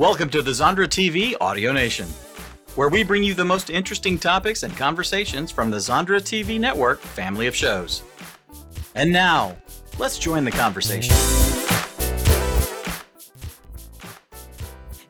Welcome to the Zondra TV Audio Nation, where we bring you the most interesting topics and conversations from the Zondra TV Network family of shows. And now, let's join the conversation.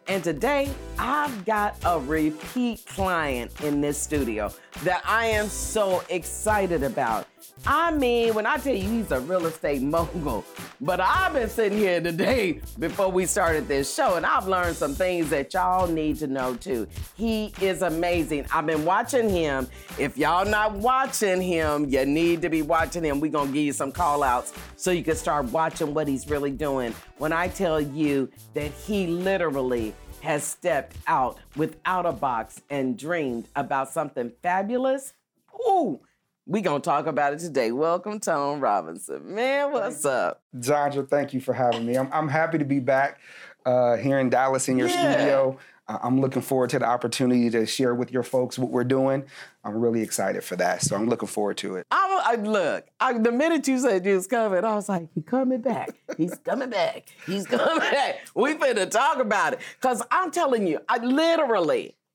And today, I've got a repeat client in this studio that I am so excited about. I mean, when I tell you he's a real estate mogul, but I've been sitting here today before we started this show, and I've learned some things that y'all need to know too. He is amazing. I've been watching him. If y'all not watching him, you need to be watching him. We're gonna give you some call outs so you can start watching what he's really doing. When I tell you that he literally has stepped out without a box and dreamed about something fabulous, ooh, we're going to talk about it today. Welcome, Tone Robinson. Man, what's up? Zondra, thank you for having me. I'm happy to be back here in Dallas in your studio. I'm looking forward to the opportunity to share with your folks what we're doing. I'm really excited for that, so I'm looking forward to it. The minute you said you was coming, I was like, he's coming back. He's coming back. He's coming back. We finna talk about it. Because I'm telling you, I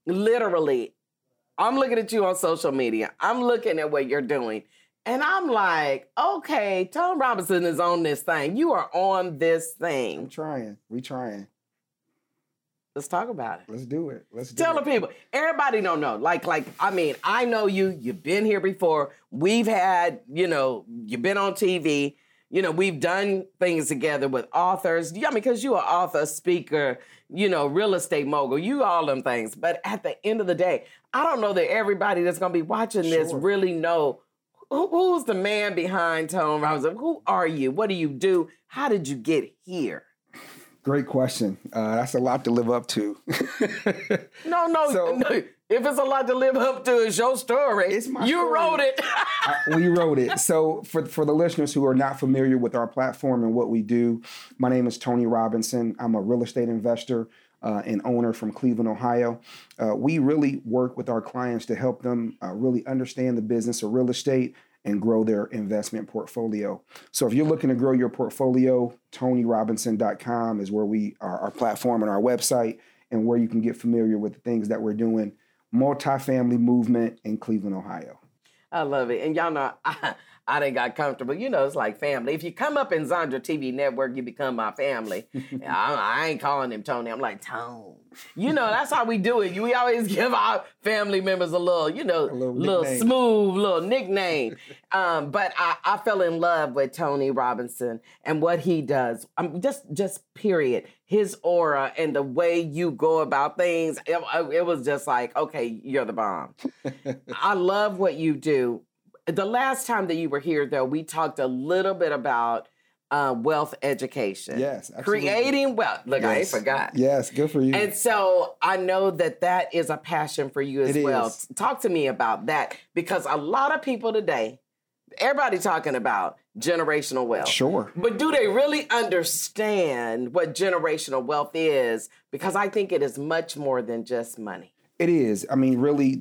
literally, I'm looking at you on social media. I'm looking at what you're doing. And I'm like, okay, Tone Robinson is on this thing. You are on this thing. I'm trying. We trying. Let's talk about it. Let's do it. Let's do it. Tell the people. Everybody don't know. I mean, I know you. You've been here before. We've had, you've been on TV. We've done things together with authors. I mean, because you're an author, speaker, real estate mogul, you all them things. But at the end of the day, I don't know that everybody that's going to be watching this really know who's the man behind Tone Robinson. Who are you? What do you do? How did you get here? Great question. That's a lot to live up to. No. If it's a lot to live up to, it's your story. It's my story. You wrote it. We wrote it. So for the listeners who are not familiar with our platform and what we do, my name is Tone Robinson. I'm a real estate investor and owner from Cleveland, Ohio. We really work with our clients to help them really understand the business of real estate and grow their investment portfolio. So if you're looking to grow your portfolio, ToneRobinson.com is where we are, our platform and our website, and where you can get familiar with the things that we're doing. Multifamily movement in Cleveland, Ohio. I love it. And y'all know I done got comfortable. It's like family. If you come up in Zondra TV Network, you become my family. I ain't calling him Tony. I'm like, Tone. That's how we do it. We always give our family members a little, a little smooth, little nickname. But I fell in love with Tone Robinson and what he does. Just period. His aura and the way you go about things, it was just like, okay, you're the bomb. I love what you do. The last time that you were here, though, we talked a little bit about wealth education. Yes, absolutely. Creating wealth. Look, yes. I ain't forgot. Yes, good for you. And so I know that is a passion for you as well. Talk to me about that, because a lot of people today, everybody talking about generational wealth. Sure. But do they really understand what generational wealth is? Because I think it is much more than just money. It is. I mean, really,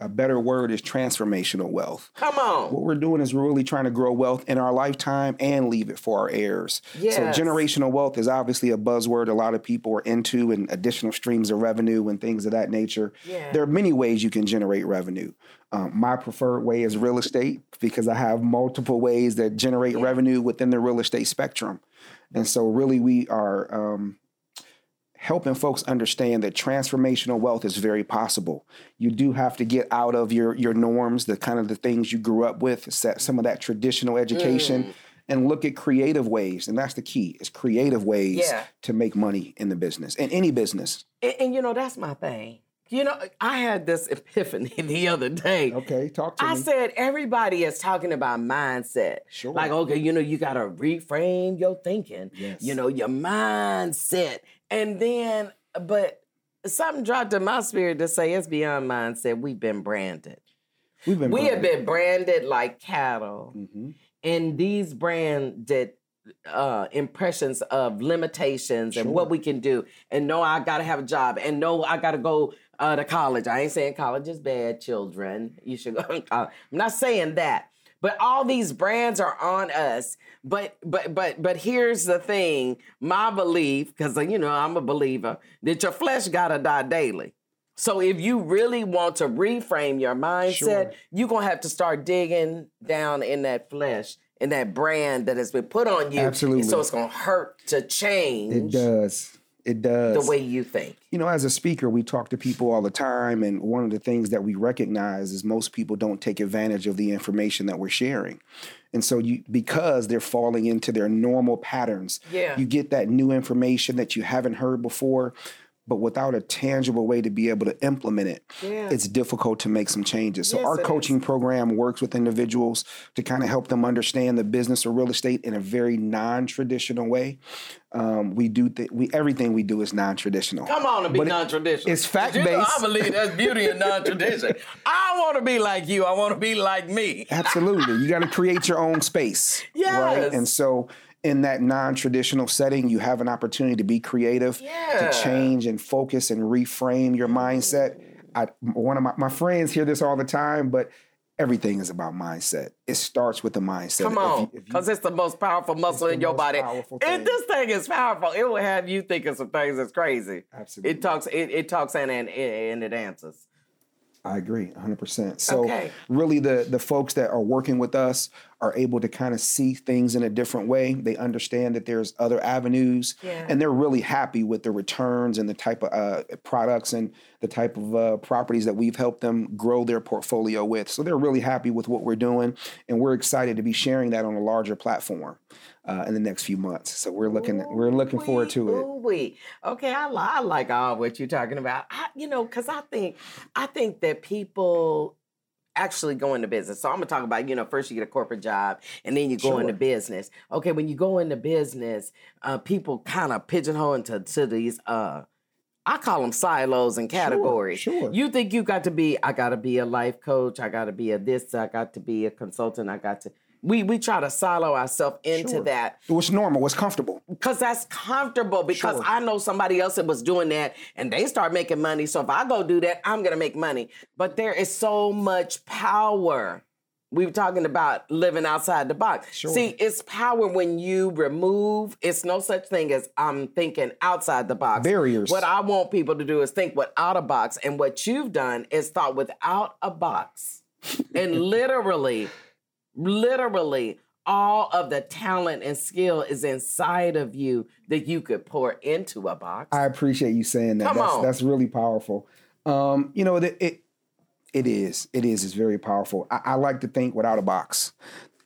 a better word is transformational wealth. Come on. What we're doing is we're really trying to grow wealth in our lifetime and leave it for our heirs. Yes. So generational wealth is obviously a buzzword a lot of people are into, and additional streams of revenue and things of that nature. Yeah. There are many ways you can generate revenue. My preferred way is real estate, because I have multiple ways that generate revenue within the real estate spectrum. And so really we are... helping folks understand that transformational wealth is very possible. You do have to get out of your norms, the kind of the things you grew up with, some of that traditional education, and look at creative ways. And that's the key, is creative ways to make money in the business, in any business. And that's my thing. I had this epiphany the other day. Okay, talk to me. I said, everybody is talking about mindset. Sure. Like, okay, you got to reframe your thinking, your mindset. And then, but something dropped in my spirit to say it's beyond mindset. We've been branded. We have been branded like cattle. Mm-hmm. And these branded impressions of limitations and what we can do. And no, I got to have a job. And no, I got to go to college. I ain't saying college is bad, children. You should go to college. I'm not saying that. But all these brands are on us. But here's the thing. My belief, because, you know, I'm a believer, that your flesh got to die daily. So if you really want to reframe your mindset, sure, you're going to have to start digging down in that flesh, in that brand that has been put on you. Absolutely. So it's going to hurt to change. It does. It does. The way you think. You know, as a speaker, we talk to people all the time. And one of the things that we recognize is most people don't take advantage of the information that we're sharing. And so because they're falling into their normal patterns, yeah, you get that new information that you haven't heard before. But without a tangible way to be able to implement it, yeah, it's difficult to make some changes. So yes, our coaching program works with individuals to kind of help them understand the business of real estate in a very non-traditional way. Everything we do is non-traditional. Come on, to be non-traditional. It's fact-based. You know, I believe that's beauty in non-tradition. I want to be like you. I want to be like me. Absolutely. You got to create your own space. Yes. Right? And so in that non-traditional setting, you have an opportunity to be creative, yeah, to change and focus and reframe your mindset. One of my friends hear this all the time, but everything is about mindset. It starts with the mindset. Come on, because it's the most powerful muscle in your body. And this thing is powerful. It will have you thinking some things that's crazy. Absolutely. It talks and it answers. I agree 100%. So really the folks that are working with us are able to kind of see things in a different way. They understand that there's other avenues, yeah, and they're really happy with the returns and the type of products and the type of properties that we've helped them grow their portfolio with. So they're really happy with what we're doing, and we're excited to be sharing that on a larger platform in the next few months. So we're looking forward to it. Okay, I like all what you're talking about. I think that people actually go into business. So I'm going to talk about, you know, first you get a corporate job and then you go, sure, into business. Okay, when you go into business, people kind of pigeonhole into these, I call them silos and categories. Sure. You think you got to be, I got to be a life coach, I got to be a this, I got to be a consultant, I got to... We try to silo ourselves into, sure, that. What's normal, what's comfortable. Because that's comfortable, because, sure, I know somebody else that was doing that and they start making money. So if I go do that, I'm going to make money. But there is so much power. We were talking about living outside the box. Sure. See, it's power when you remove. It's no such thing as I'm thinking outside the box. Barriers. What I want people to do is think without a box. And what you've done is thought without a box. And literally, all of the talent and skill is inside of you that you could pour into a box. I appreciate you saying that. That's really powerful. You know, it is. It's very powerful. I like to think without a box.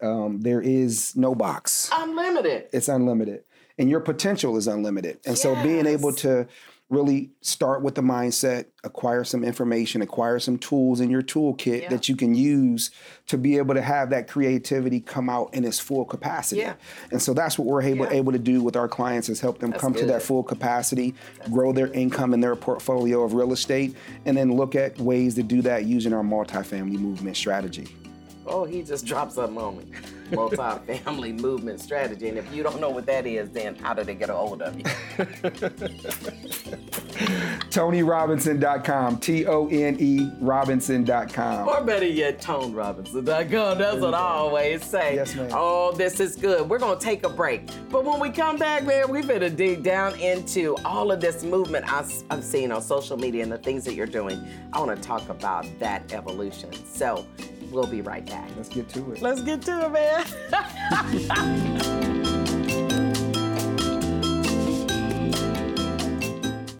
There is no box. Unlimited. It's unlimited. And your potential is unlimited. And, yes, so being able to really start with the mindset, acquire some information, acquire some tools in your toolkit, yeah, that you can use to be able to have that creativity come out in its full capacity. Yeah. And so that's what we're able to do with our clients, is help them to that full capacity, grow their income and their portfolio of real estate, and then look at ways to do that using our multifamily movement strategy. Oh, he just dropped something on me. Multi-family movement strategy. And if you don't know what that is, then how did they get a hold of you? ToneRobinson.com. T-O-N-E Robinson.com. Or better yet, ToneRobinson.com. That's what I always say. Yes, ma'am. Oh, this is good. We're going to take a break. But when we come back, man, we better dig down into all of this movement I've seen on social media and the things that you're doing. I want to talk about that evolution. So we'll be right back. Let's get to it. Let's get to it, man.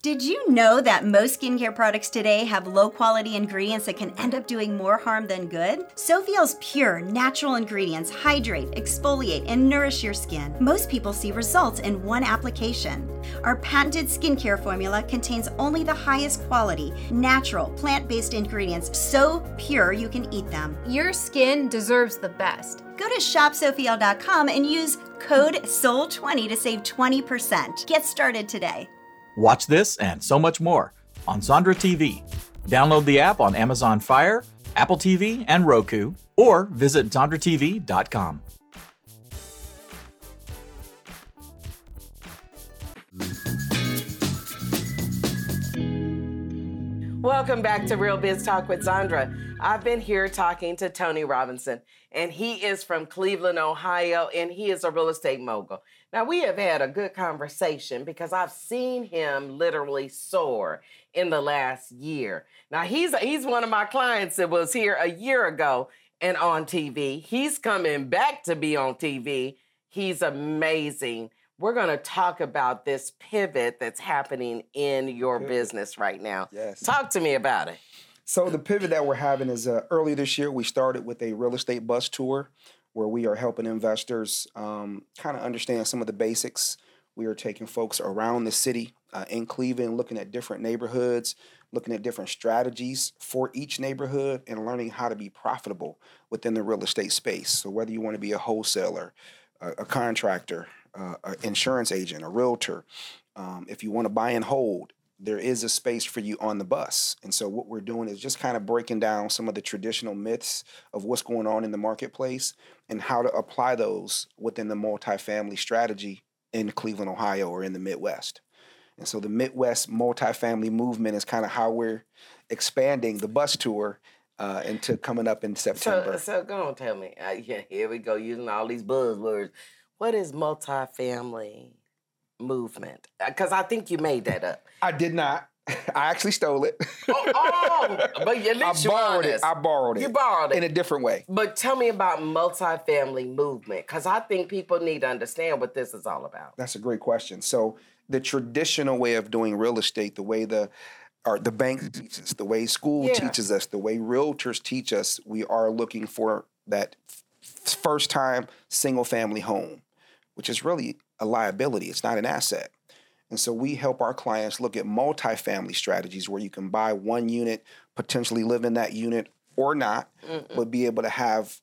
Did you know that most skincare products today have low-quality ingredients that can end up doing more harm than good? Sofiel's pure, natural ingredients hydrate, exfoliate, and nourish your skin. Most people see results in one application. Our patented skincare formula contains only the highest quality, natural, plant-based ingredients so pure you can eat them. Your skin deserves the best. Go to ShopSofiel.com and use code SOUL20 to save 20%. Get started today. Watch this and so much more on Zondra TV. Download the app on Amazon Fire, Apple TV, and Roku, or visit ZondraTV.com. Welcome back to Real Biz Talk with Zondra. I've been here talking to Tone Robinson, and he is from Cleveland, Ohio, and he is a real estate mogul. Now, we have had a good conversation because I've seen him literally soar in the last year. Now, he's one of my clients that was here a year ago and on TV. He's coming back to be on TV. He's amazing. We're going to talk about this pivot that's happening in your business right now. Yes. Talk to me about it. So the pivot that we're having is early this year, we started with a real estate bus tour where we are helping investors kind of understand some of the basics. We are taking folks around the city in Cleveland, looking at different neighborhoods, looking at different strategies for each neighborhood and learning how to be profitable within the real estate space. So whether you want to be a wholesaler, a contractor, an insurance agent, a realtor, if you want to buy and hold, there is a space for you on the bus. And so what we're doing is just kind of breaking down some of the traditional myths of what's going on in the marketplace and how to apply those within the multifamily strategy in Cleveland, Ohio, or in the Midwest. And so the Midwest multifamily movement is kind of how we're expanding the bus tour into coming up in September. So go on, tell me. Here we go, using all these buzzwords. What is multifamily movement? Because I think you made that up. I did not. I actually stole it. But at least you're honest. I borrowed it. You borrowed it. In a different way. But tell me about multifamily movement, because I think people need to understand what this is all about. That's a great question. So the traditional way of doing real estate, the way the bank teaches, the way school teaches us, the way realtors teach us, we are looking for that first-time single-family home, which is really a liability. It's not an asset. And so we help our clients look at multifamily strategies where you can buy one unit, potentially live in that unit or not, but be able to have,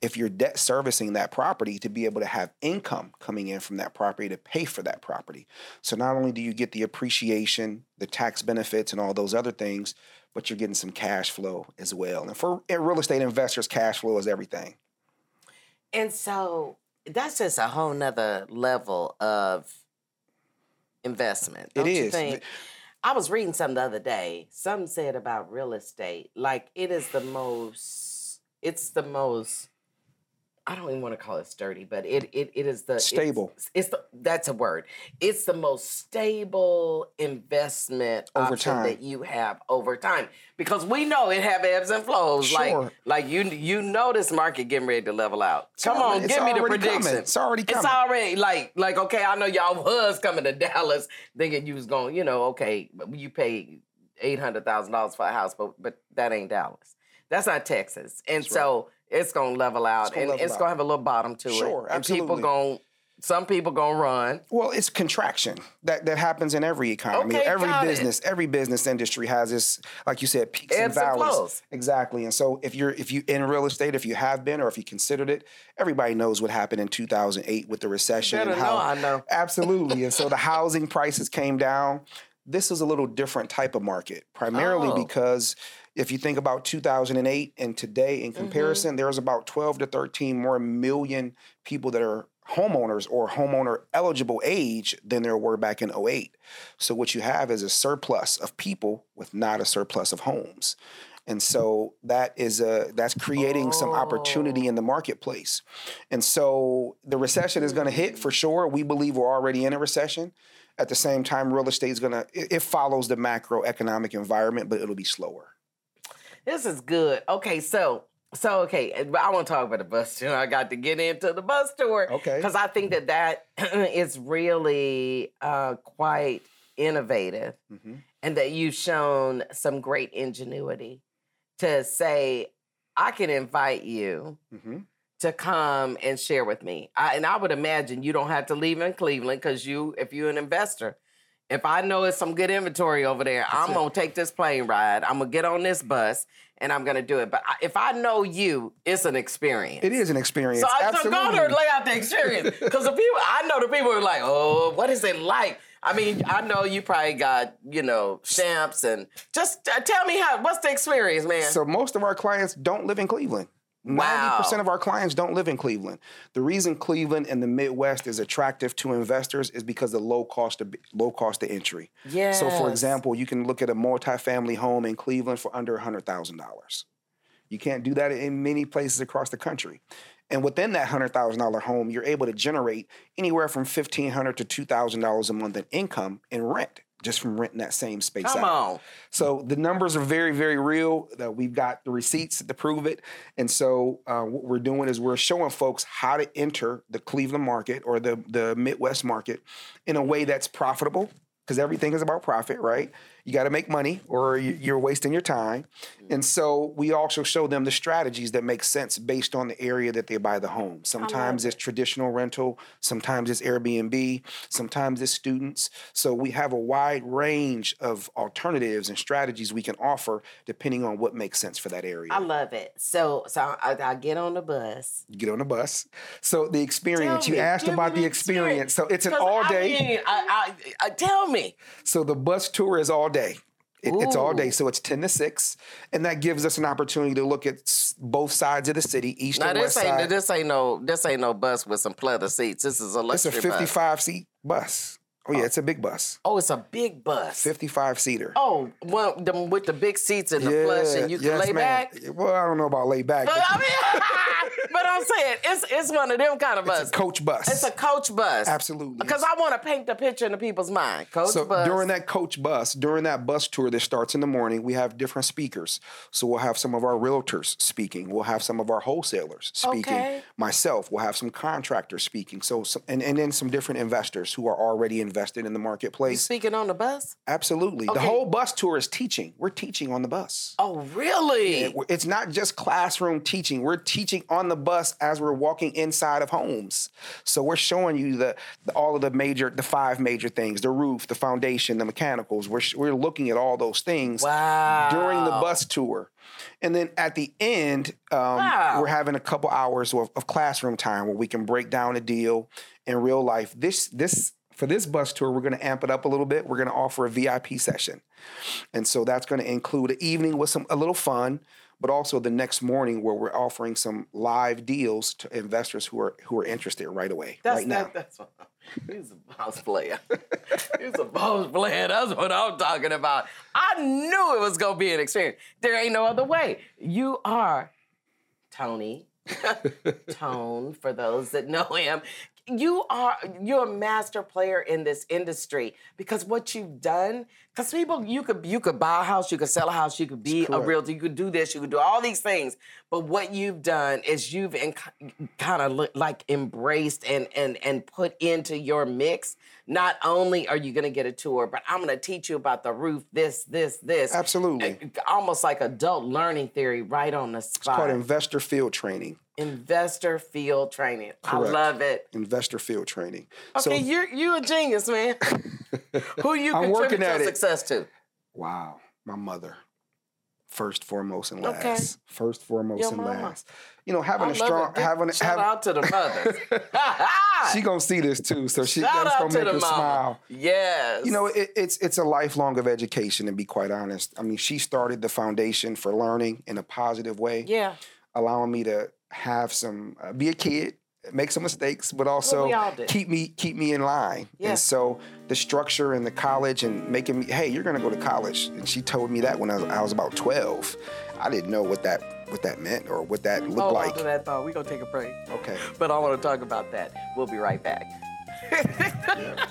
if you're debt servicing that property, to be able to have income coming in from that property to pay for that property. So not only do you get the appreciation, the tax benefits, and all those other things, but you're getting some cash flow as well. And for real estate investors, cash flow is everything. And so that's just a whole nother level of investment. Don't you think? It is. I was reading something the other day. Something said about real estate, like it's the most, I don't even want to call it sturdy, but it is the stable. It's the, that's a word. It's the most stable investment over time that you have over time, because we know it have ebbs and flows. Sure. Like you know this market getting ready to level out. Come on, give me the prediction. It's already coming. It's already like okay, I know y'all was coming to Dallas thinking you was going, okay, you pay $800,000 for a house, but that ain't Dallas. That's not Texas. And that's so. Right. It's going to level out, it's going to have a little bottom to it. Sure, absolutely. And some people going to run. Well, it's contraction. That happens in every economy. Okay, every business industry has this, like you said, peaks and valleys. Exactly. And so if you in real estate, if you have been or if you considered it, everybody knows what happened in 2008 with the recession. You better know, I know. Absolutely. And so the housing prices came down. This is a little different type of market, primarily because if you think about 2008 and today in comparison, there's about 12 to 13 more million people that are homeowners or homeowner eligible age than there were back in 08. So what you have is a surplus of people with not a surplus of homes. And so that is that's creating some opportunity in the marketplace. And so the recession is going to hit for sure. We believe we're already in a recession. At the same time, real estate is it follows the macroeconomic environment, but it'll be slower. This is good. Okay, so I want to talk about the bus tour. I got to get into the bus tour. Okay. Because I think that is really quite innovative and that you've shown some great ingenuity to say, I can invite you to come and share with me. And I would imagine you don't have to leave in Cleveland because if you're an investor, if I know it's some good inventory over there, I'm going to take this plane ride. I'm going to get on this bus, and I'm going to do it. But if I know you, it's an experience. It is an experience. So I'm going to lay out the experience. Because I know the people are like, what is it like? I mean, I know you probably got, stamps. And just tell me what's the experience, man? So most of our clients don't live in Cleveland. 90% of our clients don't live in Cleveland. The reason Cleveland and the Midwest is attractive to investors is because of low cost of entry. Yes. So, for example, you can look at a multifamily home in Cleveland for under $100,000. You can't do that in many places across the country. And within that $100,000 home, you're able to generate anywhere from $1,500 to $2,000 a month in income in rent, just from renting that same space out. Come on. So the numbers are very, very real. We've got the receipts to prove it. And so what we're doing is we're showing folks how to enter the Cleveland market or the Midwest market in a way that's profitable, because everything is about profit, right? You got to make money or you're wasting your time. And so we also show them the strategies that make sense based on the area that they buy the home. Sometimes it's traditional rental. Sometimes it's Airbnb. Sometimes it's students. So we have a wide range of alternatives and strategies we can offer depending on what makes sense for that area. I love it. So I get on the bus. You get on the bus. So the experience, you asked about the experience. So it's an all day. Tell me. So the bus tour is all day. It's all day. So it's 10 to 6. And that gives us an opportunity to look at both sides of the city, east and west side. Now, this ain't no bus with some pleather seats. This is a luxury bus. It's a 55-seat bus. Oh, yeah, it's a big bus. Oh, it's a big bus. 55-seater. Oh, well, with the big seats and the plush and you can lay back? Well, I don't know about lay back. But I mean, but I'm saying it's one of them kind of buses. It's a coach bus. It's a coach bus. Absolutely. Because I want to paint the picture in the people's mind. Coach bus. During that bus tour that starts in the morning, we have different speakers. So we'll have some of our realtors speaking. We'll have some of our wholesalers speaking. Okay. Myself, we'll have some contractors speaking. And then some different investors who are already invested in the marketplace. You speaking on the bus? Absolutely. Okay. The whole bus tour is teaching. We're teaching on the bus. Oh, really? It's not just classroom teaching. We're teaching on the bus as we're walking inside of homes. So we're showing you all of the 5 major things: the roof, the foundation, the mechanicals. We're looking at all those things during the bus tour. And then at the end, we're having a couple hours of classroom time where we can break down a deal in real life. For this bus tour, we're going to amp it up a little bit. We're going to offer a VIP session. And so that's going to include an evening with a little fun, but also the next morning where we're offering some live deals to investors who are interested right away. That's what he's a boss player. He's a boss player. That's what I'm talking about. I knew it was going to be an experience. There ain't no other way. You are Tony. Tone, for those that know him. You're a master player in this industry, because what you've done, because people, you could buy a house, you could sell a house, you could be a realtor, you could do this, you could do all these things. But what you've done is you've kind of like embraced and put into your mix. Not only are you going to get a tour, but I'm going to teach you about the roof, this. Absolutely. Almost like adult learning theory right on the spot. It's called investor field training. Investor field training. Correct. I love it. Investor field training. Okay, so, you're a genius, man. Who you contribute your success to? Wow, my mother. First, foremost, and last. Okay. First, foremost, your and mama. Last. You know, having I a strong... Shout out to the mothers. She going to see this, too, so that's going to make her smile. Yes. You know, it's a lifelong of education, to be quite honest. I mean, she started the foundation for learning in a positive way. Yeah. Allowing me to have some, be a kid, make some mistakes, but also keep me in line. Yeah. And so the structure and the college and making me, hey, you're going to go to college. And she told me that when I was about 12. I didn't know what that meant or what that looked like. After that thought, we're going to take a break. Okay. But I want to talk about that. We'll be right back. Yeah.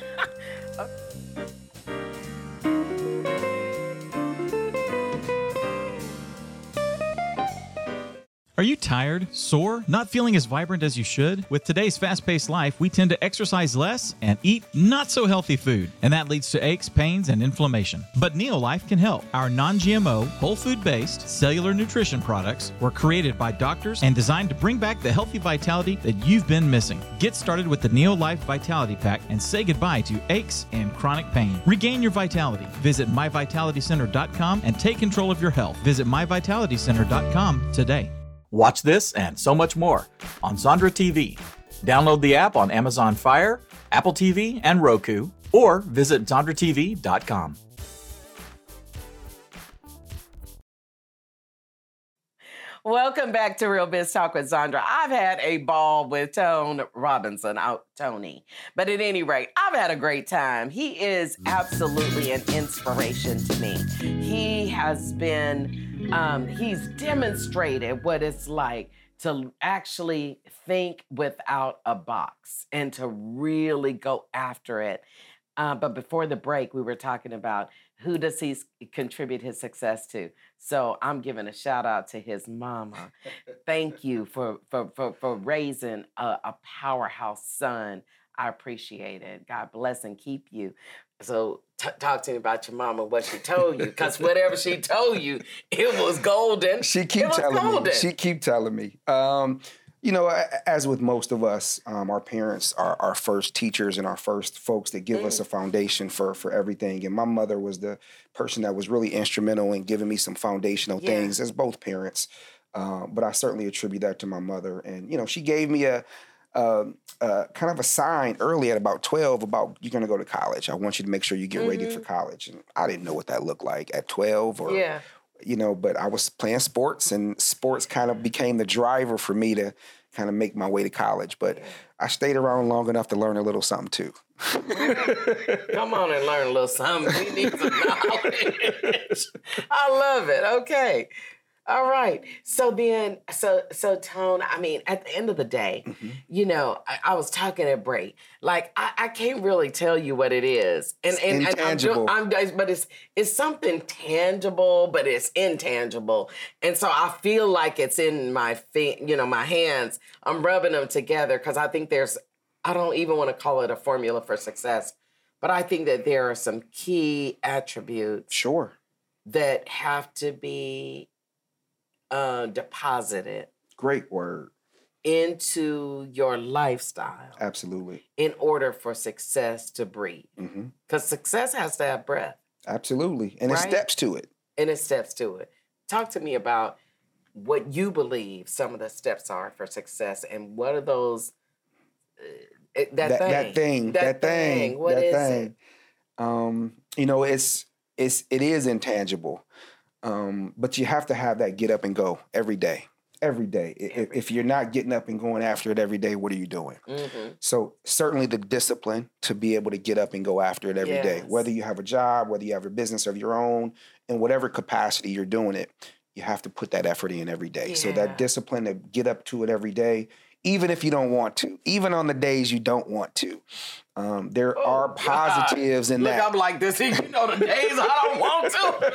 Are you tired, sore, not feeling as vibrant as you should? With today's fast-paced life, we tend to exercise less and eat not-so-healthy food, and that leads to aches, pains, and inflammation. But Neolife can help. Our non-GMO, whole food-based, cellular nutrition products were created by doctors and designed to bring back the healthy vitality that you've been missing. Get started with the Neolife Vitality Pack and say goodbye to aches and chronic pain. Regain your vitality. Visit MyVitalityCenter.com and take control of your health. Visit MyVitalityCenter.com today. Watch this and so much more on Zondra TV. Download the app on Amazon Fire, Apple TV, and Roku, or visit ZondraTV.com. Welcome back to Real Biz Talk with Zondra. I've had a ball with Tone Robinson, Tony. But at any rate, I've had a great time. He is absolutely an inspiration to me. He has been He's demonstrated what it's like to actually think without a box and to really go after it. But before the break, we were talking about who does he contribute his success to. So I'm giving a shout out to his mama. Thank you for raising a powerhouse son. I appreciate it. God bless and keep you. So talk to me about your mama, what she told you, because whatever she told you, it was golden. She keep telling me. You know, as with most of us, our parents are our first teachers and our first folks that give us a foundation for everything. And my mother was the person that was really instrumental in giving me some foundational things as both parents. But I certainly attribute that to my mother. And, you know, she gave me a kind of a sign early at about 12 about you're going to go to college. I want you to make sure you get ready for college. And I didn't know what that looked like at 12 or... Yeah. You know, but I was playing sports, and sports kind of became the driver for me to kind of make my way to college. But I stayed around long enough to learn a little something, too. Come on and learn a little something. We need some knowledge. I love it. Okay. All right. So then, so Tone, I mean, at the end of the day, you know, I was talking at break. Like, I can't really tell you what it is. And intangible. But it's something tangible, but it's intangible. And so I feel like it's in my my hands. I'm rubbing them together because I think I don't even want to call it a formula for success, but I think that there are some key attributes. Sure. That have to be deposited. Great word. Into your lifestyle. Absolutely. In order for success to breathe. Because success has to have breath. Absolutely. And right? It steps to it. Talk to me about what you believe some of the steps are for success, and what are those, that thing. What is it? You know, it is intangible. But you have to have that get up and go every day. If you're not getting up and going after it every day, what are you doing? So certainly the discipline to be able to get up and go after it every day, whether you have a job, whether you have a business of your own, in whatever capacity you're doing it, you have to put that effort in every day. So that discipline to get up to it every day, even if you don't want to, even on the days you don't want to. There are positives in that. Look, I'm like this. You know, the days I don't want to.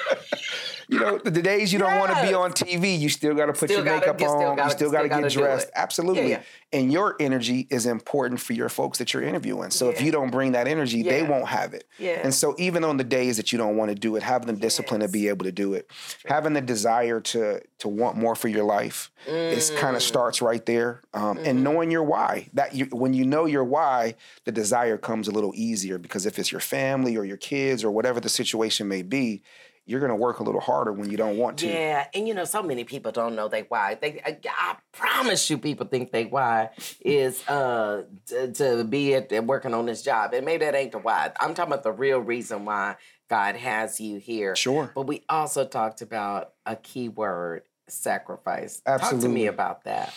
You know, the days you don't want to be on TV, you still got to put your makeup on. You still got to get dressed. Absolutely. And your energy is important for your folks that you're interviewing. So if you don't bring that energy, they won't have it. And so even on the days that you don't want to do it, having the discipline to be able to do it, having the desire to want more for your life, it kind of starts right there. And knowing your why. When you know your why, the desire comes a little easier, because if it's your family or your kids or whatever the situation may be, you're going to work a little harder when you don't want to. Yeah, and you know, so many people don't know they why. I promise you, people think they why is to be working on this job. And maybe that ain't the why. I'm talking about the real reason why God has you here. Sure. But we also talked about a key word, sacrifice. Absolutely. Talk to me about that.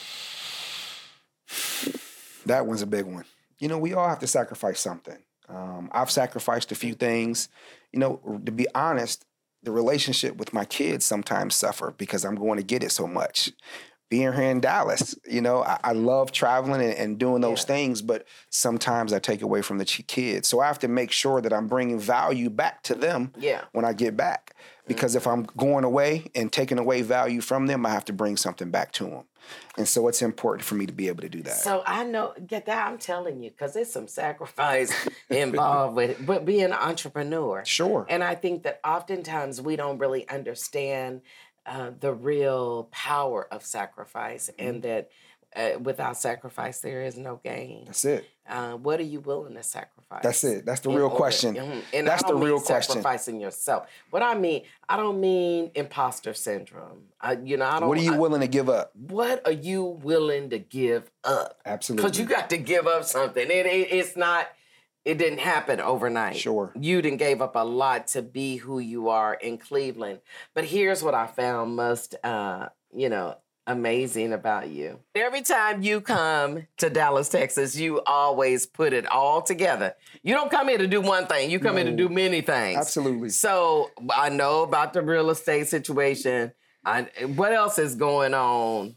That one's a big one. You know, we all have to sacrifice something. I've sacrificed a few things. You know, to be honest, the relationship with my kids sometimes suffer because I'm going to get it so much. Being here in Dallas, you know, I love traveling and doing those things, but sometimes I take away from the kids. So I have to make sure that I'm bringing value back to them when I get back. Because if I'm going away and taking away value from them, I have to bring something back to them. And so it's important for me to be able to do that. So I know, get that, I'm telling you, because there's some sacrifice involved with it, but being an entrepreneur. Sure. And I think that oftentimes we don't really understand the real power of sacrifice, and that without sacrifice, there is no gain. That's it. What are you willing to sacrifice? That's it. That's the real question. And that's the real question. Sacrificing yourself. What I don't mean imposter syndrome. What are you willing to give up? What are you willing to give up? Absolutely. Because you got to give up something. It didn't happen overnight. Sure. You done gave up a lot to be who you are in Cleveland. But here's what I found most, amazing about you. Every time you come to Dallas, Texas, you always put it all together. You don't come here to do one thing. You come here to do many things. Absolutely. So I know about the real estate situation. What else is going on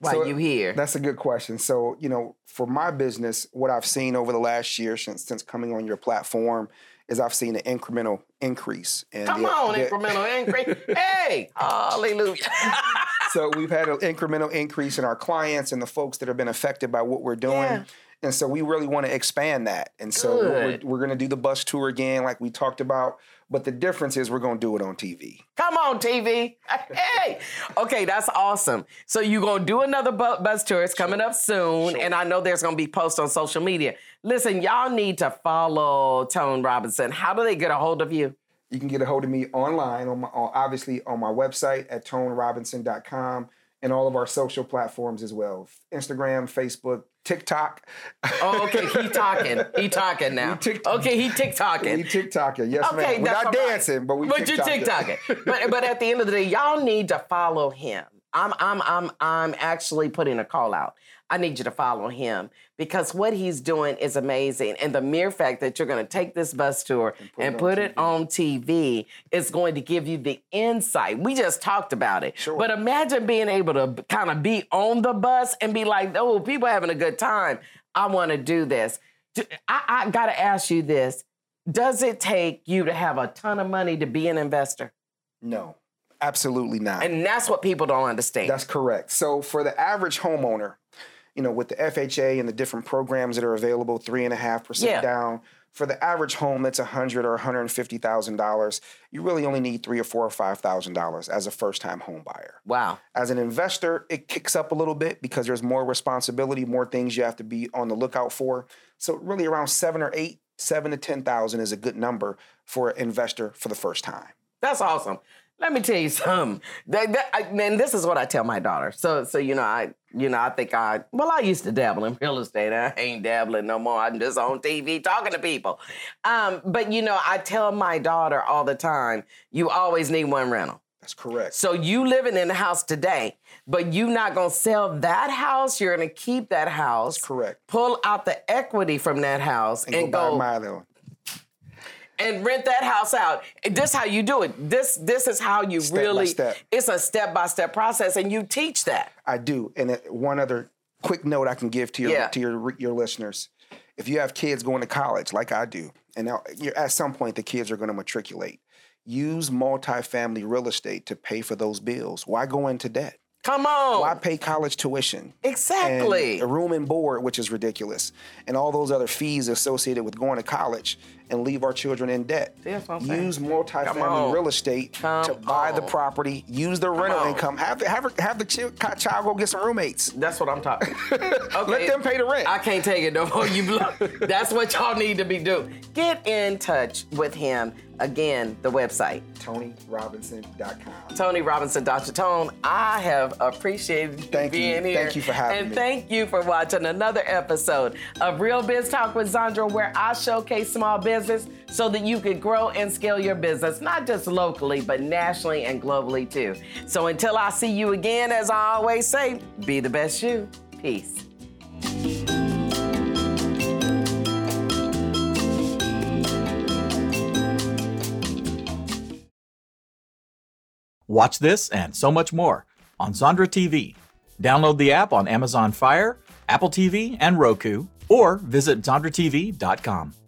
while you're here? That's a good question. So, you know, for my business, what I've seen over the last year since coming on your platform is I've seen an incremental increase. And incremental increase. Hey, hallelujah. So we've had an incremental increase in our clients and the folks that have been affected by what we're doing. Yeah. And so we really want to expand that. And so we're going to do the bus tour again, like we talked about. But the difference is we're going to do it on TV. Come on, TV. Hey. Okay, that's awesome. So you're going to do another bus tour. It's coming up soon. Sure. And I know there's going to be posts on social media. Listen, y'all need to follow Tone Robinson. How do they get a hold of you? You can get a hold of me online, on my website at ToneRobinson.com and all of our social platforms as well. Instagram, Facebook, TikTok. Oh, okay. He talking now. He TikToking. Yes, okay, ma'am. We're not dancing, right. But we TikToking. But you're TikToking. But at the end of the day, y'all need to follow him. I'm actually putting a call out. I need you to follow him because what he's doing is amazing. And the mere fact that you're going to take this bus tour and put it on TV is going to give you the insight. We just talked about it. Sure. But imagine being able to kind of be on the bus and be like, oh, people are having a good time. I want to do this. I got to ask you this. Does it take you to have a ton of money to be an investor? No. Absolutely not. And that's what people don't understand. That's correct. So for the average homeowner, you know, with the FHA and the different programs that are available, 3.5% down, for the average home that's $100,000 or $150,000, you really only need $3,000 or $4,000 or $5,000 as a first-time home buyer. Wow. As an investor, it kicks up a little bit because there's more responsibility, more things you have to be on the lookout for. So really around $7,000 to $10,000 is a good number for an investor for the first time. That's awesome. Let me tell you something. And this is what I tell my daughter. So I used to dabble in real estate. I ain't dabbling no more. I'm just on TV talking to people. But you know, I tell my daughter all the time, you always need one rental. That's correct. So you living in the house today, but you not gonna sell that house. You're gonna keep that house. That's correct. Pull out the equity from that house and go buy my own. And rent that house out. This how you do it. This is how you step really, step. It's a step-by-step process, and you teach that. I do. And one other quick note I can give to your listeners. If you have kids going to college, like I do, and now at some point the kids are going to matriculate, use multifamily real estate to pay for those bills. Why go into debt? Come on. Why pay college tuition? Exactly. And room and board, which is ridiculous, and all those other fees associated with going to college and leave our children in debt. Use multifamily real estate to buy the property, use the rental income, have the child go get some roommates. That's what I'm talking about. Let them pay the rent. I can't take it no more. That's what y'all need to be doing. Get in touch with him. Again, the website. ToneRobinson.com. ToneRobinson. Tone, I have appreciated you being here. Thank you for having me. And thank you for watching another episode of Real Biz Talk with Zondra, where I showcase small business so that you can grow and scale your business, not just locally, but nationally and globally too. So until I see you again, as I always say, be the best you. Peace. Watch this and so much more on Zondra TV. Download the app on Amazon Fire, Apple TV, and Roku, or visit ZondraTV.com.